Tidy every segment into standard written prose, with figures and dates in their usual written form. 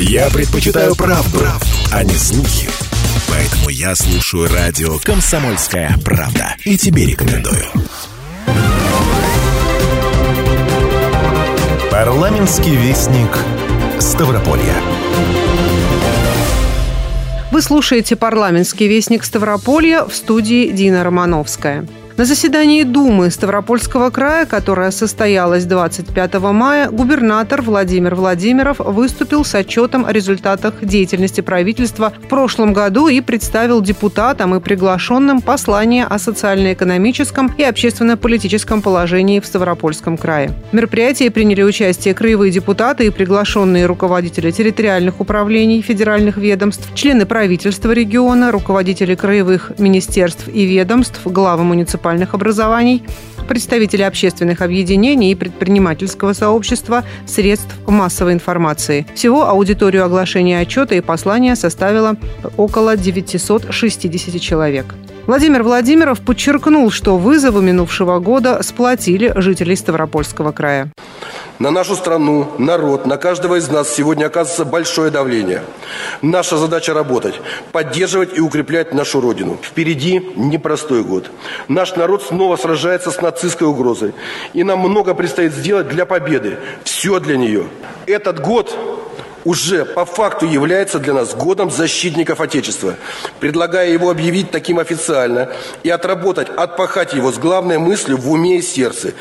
Я предпочитаю правду, а не слухи. Поэтому я слушаю радио «Комсомольская правда». И тебе рекомендую. Парламентский вестник Ставрополья. Вы слушаете «Парламентский вестник Ставрополья», в студии Дина Романовская. На заседании Думы Ставропольского края, которое состоялось 25 мая, губернатор Владимир Владимиров выступил с отчетом о результатах деятельности правительства в прошлом году и представил депутатам и приглашенным послание о социально-экономическом и общественно-политическом положении в Ставропольском крае. В мероприятии приняли участие краевые депутаты и приглашенные руководители территориальных управлений федеральных ведомств, члены правительства региона, руководители краевых министерств и ведомств, главы муниципальных образований, представители общественных объединений и предпринимательского сообщества, средств массовой информации. Всего аудиторию оглашения отчета и послания составило около 960 человек. Владимир Владимиров подчеркнул, что вызовы минувшего года сплотили жителей Ставропольского края. На нашу страну, народ, на каждого из нас сегодня оказывается большое давление. Наша задача работать, поддерживать и укреплять нашу родину. Впереди непростой год. Наш народ снова сражается с нацистской угрозой. И нам много предстоит сделать для победы. Все для нее. Этот год уже по факту является для нас годом защитников Отечества. Предлагаю его объявить таким официально и отпахать его с главной мыслью в уме и сердце.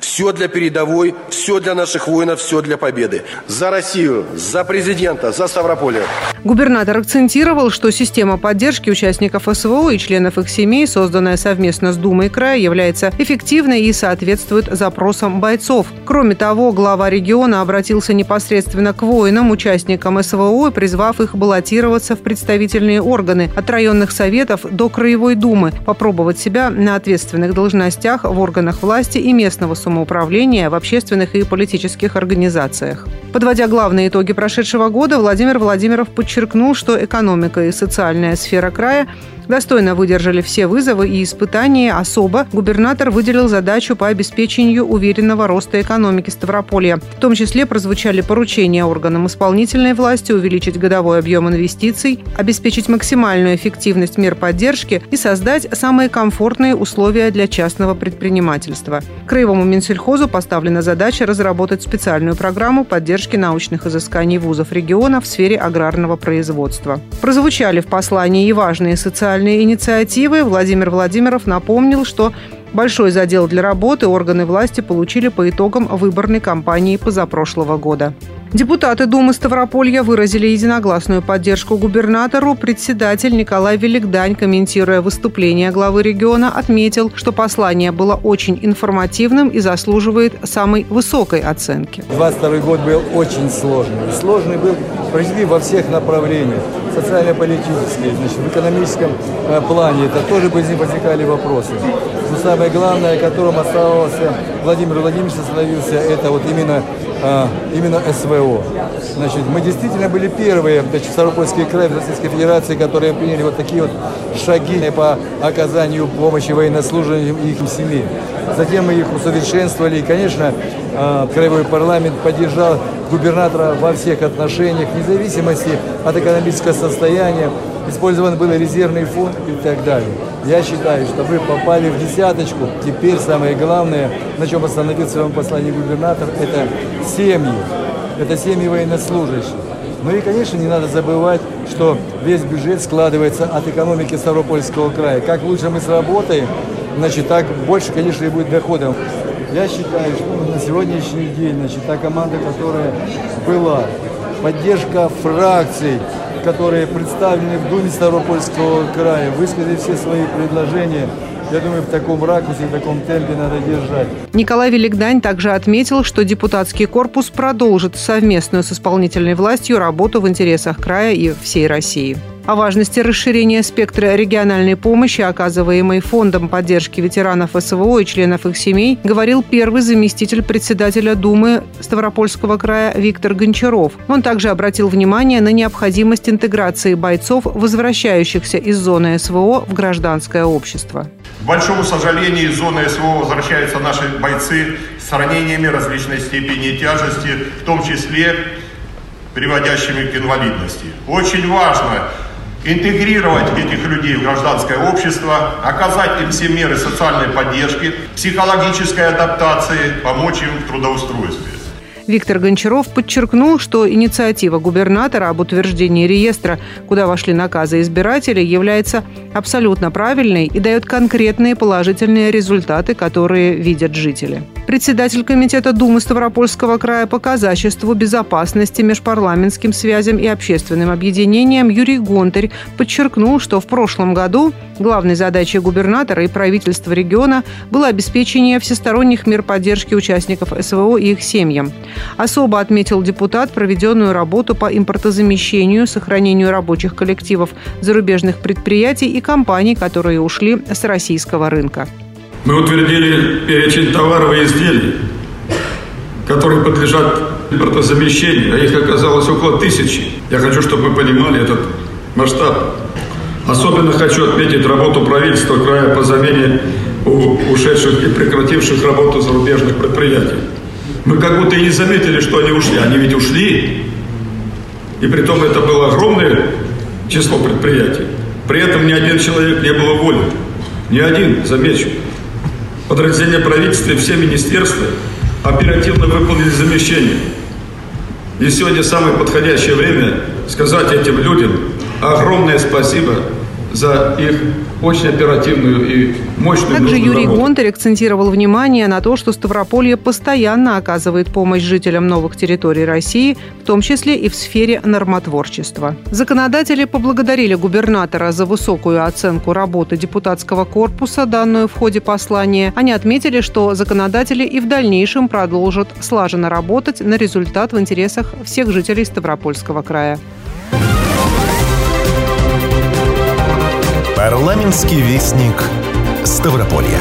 Все для передовой, все для наших воинов, все для победы. За Россию, за президента, за Ставрополье. Губернатор акцентировал, что система поддержки участников СВО и членов их семей, созданная совместно с Думой края, является эффективной и соответствует запросам бойцов. Кроме того, глава региона обратился непосредственно к воинам, участникам СВО, призвав их баллотироваться в представительные органы от районных советов до Краевой думы, попробовать себя на ответственных должностях в органах власти и местного самоуправления, в общественных и политических организациях. Подводя главные итоги прошедшего года, Владимир Владимиров подчеркнул, что экономика и социальная сфера края достойно выдержали все вызовы и испытания. Особо губернатор выделил задачу по обеспечению уверенного роста экономики Ставрополья. В том числе прозвучали поручения органам исполнительной власти увеличить годовой объем инвестиций, обеспечить максимальную эффективность мер поддержки и создать самые комфортные условия для частного предпринимательства. Краевому Минсельхозу поставлена задача разработать специальную программу поддержки научных изысканий вузов региона в сфере аграрного производства. Прозвучали в послании и важные социальные инициативы. Владимир Владимиров напомнил, что большой задел для работы органы власти получили по итогам выборной кампании позапрошлого года. Депутаты Думы Ставрополья выразили единогласную поддержку губернатору. Председатель Николай Велигдань, комментируя выступление главы региона, отметил, что послание было очень информативным и заслуживает самой высокой оценки. 22 год был очень сложный. Сложный был практически во всех направлениях. Социально-политические, в экономическом плане. Это тоже возникали вопросы. Но самое главное, которым оставался Владимир Владимирович, остановился, это вот именно СВО. Мы действительно были первые, Ставропольский край в Российской Федерации, которые приняли вот такие вот шаги по оказанию помощи военнослужащим и их семьям. Затем мы их усовершенствовали. И, конечно, Краевой парламент поддержал губернатора во всех отношениях, вне зависимости от экономического состояния. Использован был резервный фонд и так далее. Я считаю, что вы попали в десяточку. Теперь самое главное, на чем остановился в своем послании губернатор, это семьи. Это семьи военнослужащих. Ну и, конечно, не надо забывать, что весь бюджет складывается от экономики Ставропольского края. Как лучше мы сработаем, так больше, конечно, и будет доходов. Я считаю, что на сегодняшний день, та команда, которая была, поддержка фракций, которые представлены в Думе Ставропольского края, высказали все свои предложения. Я думаю, в таком ракурсе, в таком темпе надо держать. Николай Велигдань также отметил, что депутатский корпус продолжит совместную с исполнительной властью работу в интересах края и всей России. О важности расширения спектра региональной помощи, оказываемой Фондом поддержки ветеранов СВО и членов их семей, говорил первый заместитель председателя Думы Ставропольского края Виктор Гончаров. Он также обратил внимание на необходимость интеграции бойцов, возвращающихся из зоны СВО в гражданское общество. К большому сожалению, из зоны СВО возвращаются наши бойцы с ранениями различной степени тяжести, в том числе приводящими к инвалидности. Очень важно интегрировать этих людей в гражданское общество, оказать им все меры социальной поддержки, психологической адаптации, помочь им в трудоустройстве. Виктор Гончаров подчеркнул, что инициатива губернатора об утверждении реестра, куда вошли наказы избирателей, является абсолютно правильной и дает конкретные положительные результаты, которые видят жители. Председатель комитета Думы Ставропольского края по казачеству, безопасности, межпарламентским связям и общественным объединениям Юрий Гонтарь подчеркнул, что в прошлом году главной задачей губернатора и правительства региона было обеспечение всесторонних мер поддержки участников СВО и их семьям. Особо отметил депутат проведенную работу по импортозамещению, сохранению рабочих коллективов зарубежных предприятий и компаний, которые ушли с российского рынка. Мы утвердили перечень товаров и изделий, которые подлежат импортозамещению, а их оказалось около 1000. Я хочу, чтобы мы понимали этот масштаб. Особенно хочу отметить работу правительства края по замене ушедших и прекративших работу зарубежных предприятий. Мы как будто и не заметили, что они ушли. Они ведь ушли. И при том это было огромное число предприятий. При этом ни один человек не был уволен. Ни один, замечу. Подразделения правительства и все министерства оперативно выполнили замещение. И сегодня самое подходящее время сказать этим людям огромное спасибо за их очень оперативную и мощную работу. Также Юрий Гонтарь акцентировал внимание на то, что Ставрополье постоянно оказывает помощь жителям новых территорий России, в том числе и в сфере нормотворчества. Законодатели поблагодарили губернатора за высокую оценку работы депутатского корпуса, данную в ходе послания. Они отметили, что законодатели и в дальнейшем продолжат слаженно работать на результат в интересах всех жителей Ставропольского края. Парламентский вестник Ставрополья.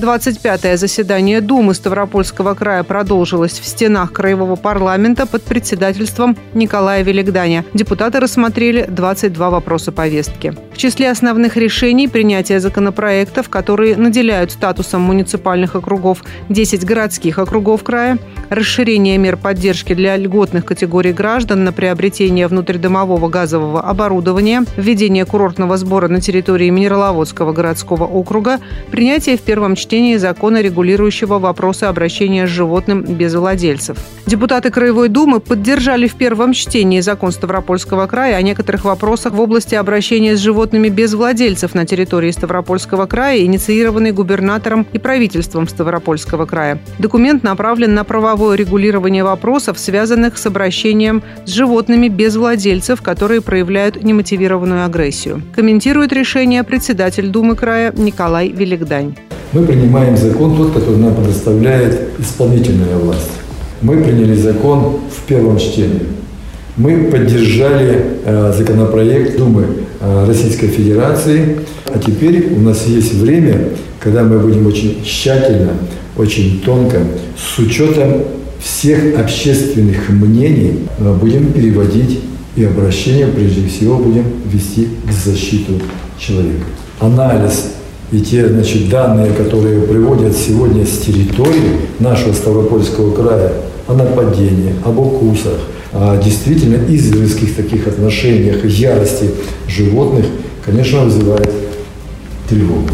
25-е заседание Думы Ставропольского края продолжилось в стенах Краевого парламента под председательством Николая Велигданя. Депутаты рассмотрели 22 вопроса повестки. В числе основных решений принятие законопроектов, которые наделяют статусом муниципальных округов 10 городских округов края, расширение мер поддержки для льготных категорий граждан на приобретение внутридомового газового оборудования, введение курортного сбора на территории Минераловодского городского округа, принятие в первом чтении закона, регулирующего вопросы обращения с животным без владельцев. Депутаты Краевой думы поддержали в первом чтении закон Ставропольского края о некоторых вопросах в области обращения с животными без владельцев на территории Ставропольского края, инициированный губернатором и правительством Ставропольского края. Документ направлен на правовое регулирование вопросов, связанных с обращением с животными без владельцев, которые проявляют немотивированную агрессию. Комментирует решение председатель Думы края Николай Велигдань. Мы принимаем закон, тот, который нам предоставляет исполнительная власть. Мы приняли закон в первом чтении. Мы поддержали законопроект Думы Российской Федерации. А теперь у нас есть время, когда мы будем очень тщательно, очень тонко, с учетом всех общественных мнений, будем переводить и обращение, прежде всего, будем вести в защиту человека. Анализ и те, данные, которые приводят сегодня с территории нашего Ставропольского края о нападении, об укусах, о действительно изверских таких отношениях, ярости животных, конечно, вызывает тревогу.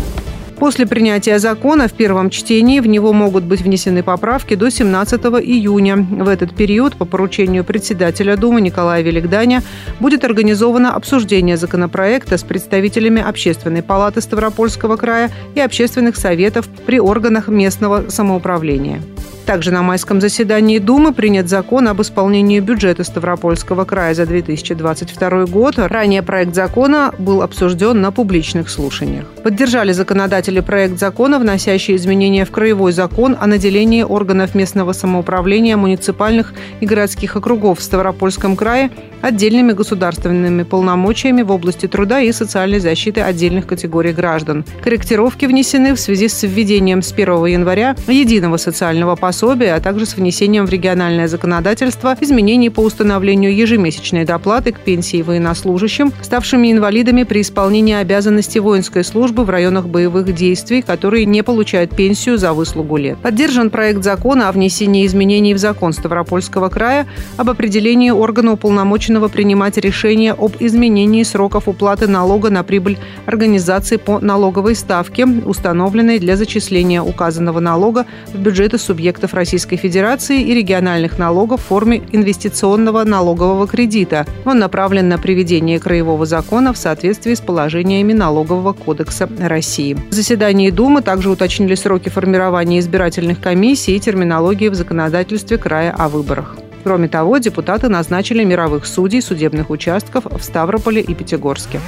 После принятия закона в первом чтении в него могут быть внесены поправки до 17 июня. В этот период по поручению председателя Думы Николая Велигданя будет организовано обсуждение законопроекта с представителями Общественной палаты Ставропольского края и общественных советов при органах местного самоуправления. Также на майском заседании Думы принят закон об исполнении бюджета Ставропольского края за 2022 год. Ранее проект закона был обсужден на публичных слушаниях. Поддержали законодатели проект закона, вносящий изменения в краевой закон о наделении органов местного самоуправления муниципальных и городских округов в Ставропольском крае отдельными государственными полномочиями в области труда и социальной защиты отдельных категорий граждан. Корректировки внесены в связи с введением с 1 января единого социального пособия пособия, а также с внесением в региональное законодательство изменений по установлению ежемесячной доплаты к пенсии военнослужащим, ставшими инвалидами при исполнении обязанностей воинской службы в районах боевых действий, которые не получают пенсию за выслугу лет. Поддержан проект закона о внесении изменений в закон Ставропольского края об определении органа уполномоченного принимать решение об изменении сроков уплаты налога на прибыль организации по налоговой ставке, установленной для зачисления указанного налога в бюджеты субъектов Российской Федерации и региональных налогов в форме инвестиционного налогового кредита. Он направлен на приведение краевого закона в соответствии с положениями Налогового кодекса России. В заседании Думы также уточнили сроки формирования избирательных комиссий и терминологии в законодательстве края о выборах. Кроме того, депутаты назначили мировых судей судебных участков в Ставрополе и Пятигорске.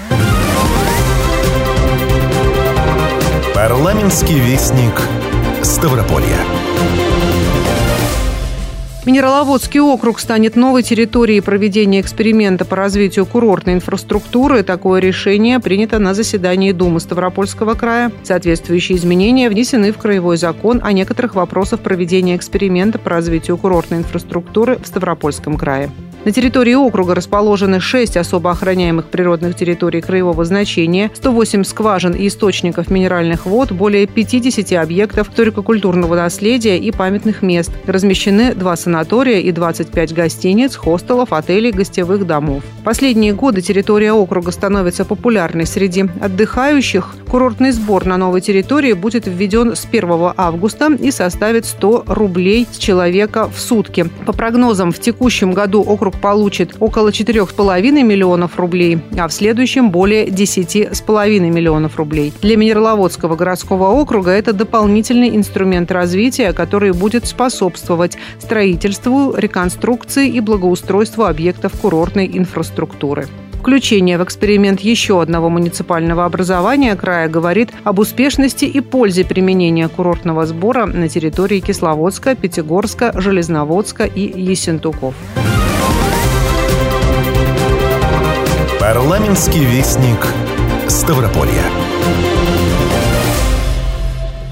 Парламентский вестник Ставрополья. Минераловодский округ станет новой территорией проведения эксперимента по развитию курортной инфраструктуры. Такое решение принято на заседании Думы Ставропольского края. Соответствующие изменения внесены в Краевой закон о некоторых вопросах проведения эксперимента по развитию курортной инфраструктуры в Ставропольском крае. На территории округа расположены 6 особо охраняемых природных территорий краевого значения, 108 скважин и источников минеральных вод, более 50 объектов историко-культурного наследия и памятных мест. Размещены 2 санатория и 25 гостиниц, хостелов, отелей, гостевых домов. В последние годы территория округа становится популярной среди отдыхающих. Курортный сбор на новой территории будет введен с 1 августа и составит 100 рублей с человека в сутки. По прогнозам, в текущем году округ получит около 4,5 миллионов рублей, а в следующем более 10,5 миллионов рублей. Для Минераловодского городского округа это дополнительный инструмент развития, который будет способствовать строительству, реконструкции и благоустройству объектов курортной инфраструктуры. Включение в эксперимент еще одного муниципального образования края говорит об успешности и пользе применения курортного сбора на территории Кисловодска, Пятигорска, Железноводска и Ессентуков. Парламентский вестник Ставрополья.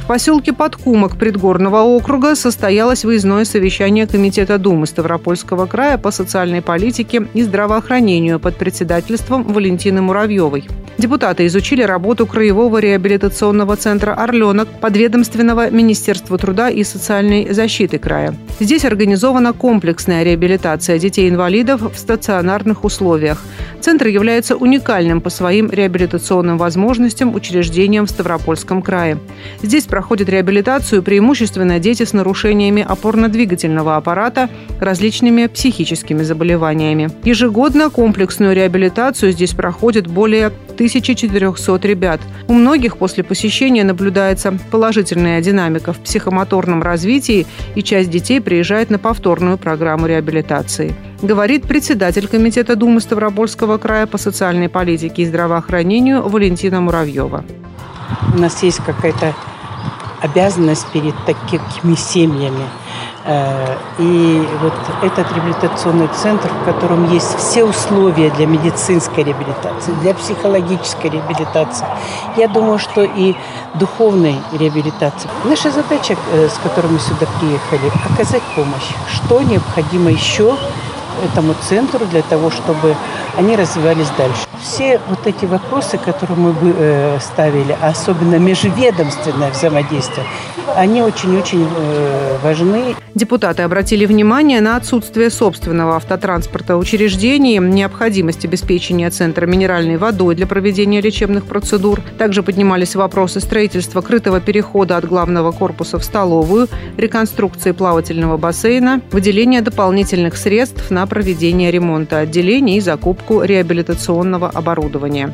В поселке Подкумок Предгорного округа состоялось выездное совещание Комитета Думы Ставропольского края по социальной политике и здравоохранению под председательством Валентины Муравьевой. Депутаты изучили работу Краевого реабилитационного центра «Орленок» подведомственного Министерства труда и социальной защиты края. Здесь организована комплексная реабилитация детей-инвалидов в стационарных условиях. Центр является уникальным по своим реабилитационным возможностям учреждением в Ставропольском крае. Здесь проходят реабилитацию преимущественно дети с нарушениями опорно-двигательного аппарата, различными психическими заболеваниями. Ежегодно комплексную реабилитацию здесь проходит более 1400 ребят. У многих после посещения наблюдается положительная динамика в психомоторном развитии, и часть детей приезжает на повторную программу реабилитации. Говорит председатель Комитета Думы Ставропольского края по социальной политике и здравоохранению Валентина Муравьева. У нас есть какая-то обязанность перед такими семьями. И вот этот реабилитационный центр, в котором есть все условия для медицинской реабилитации, для психологической реабилитации, я думаю, что и духовной реабилитации. Наша задача, с которой мы сюда приехали, оказать помощь. Что необходимо еще этому центру для того, чтобы они развивались дальше. Все вот эти вопросы, которые мы ставили, особенно межведомственное взаимодействие, они очень-очень важны. Депутаты обратили внимание на отсутствие собственного автотранспорта учреждений, необходимость обеспечения центра минеральной водой для проведения лечебных процедур. Также поднимались вопросы строительства крытого перехода от главного корпуса в столовую, реконструкции плавательного бассейна, выделения дополнительных средств на проведение ремонта отделений и закупку реабилитационного оборудования.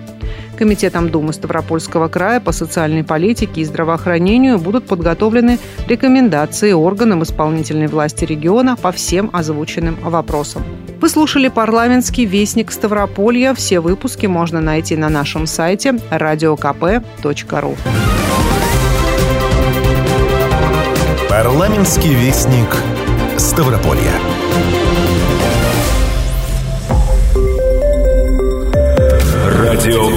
Комитетом Думы Ставропольского края по социальной политике и здравоохранению будут подготовлены рекомендации органам исполнительной власти региона по всем озвученным вопросам. Вы слушали «Парламентский вестник Ставрополья». Все выпуски можно найти на нашем сайте radiokp.ru. «Парламентский вестник Ставрополья». Радио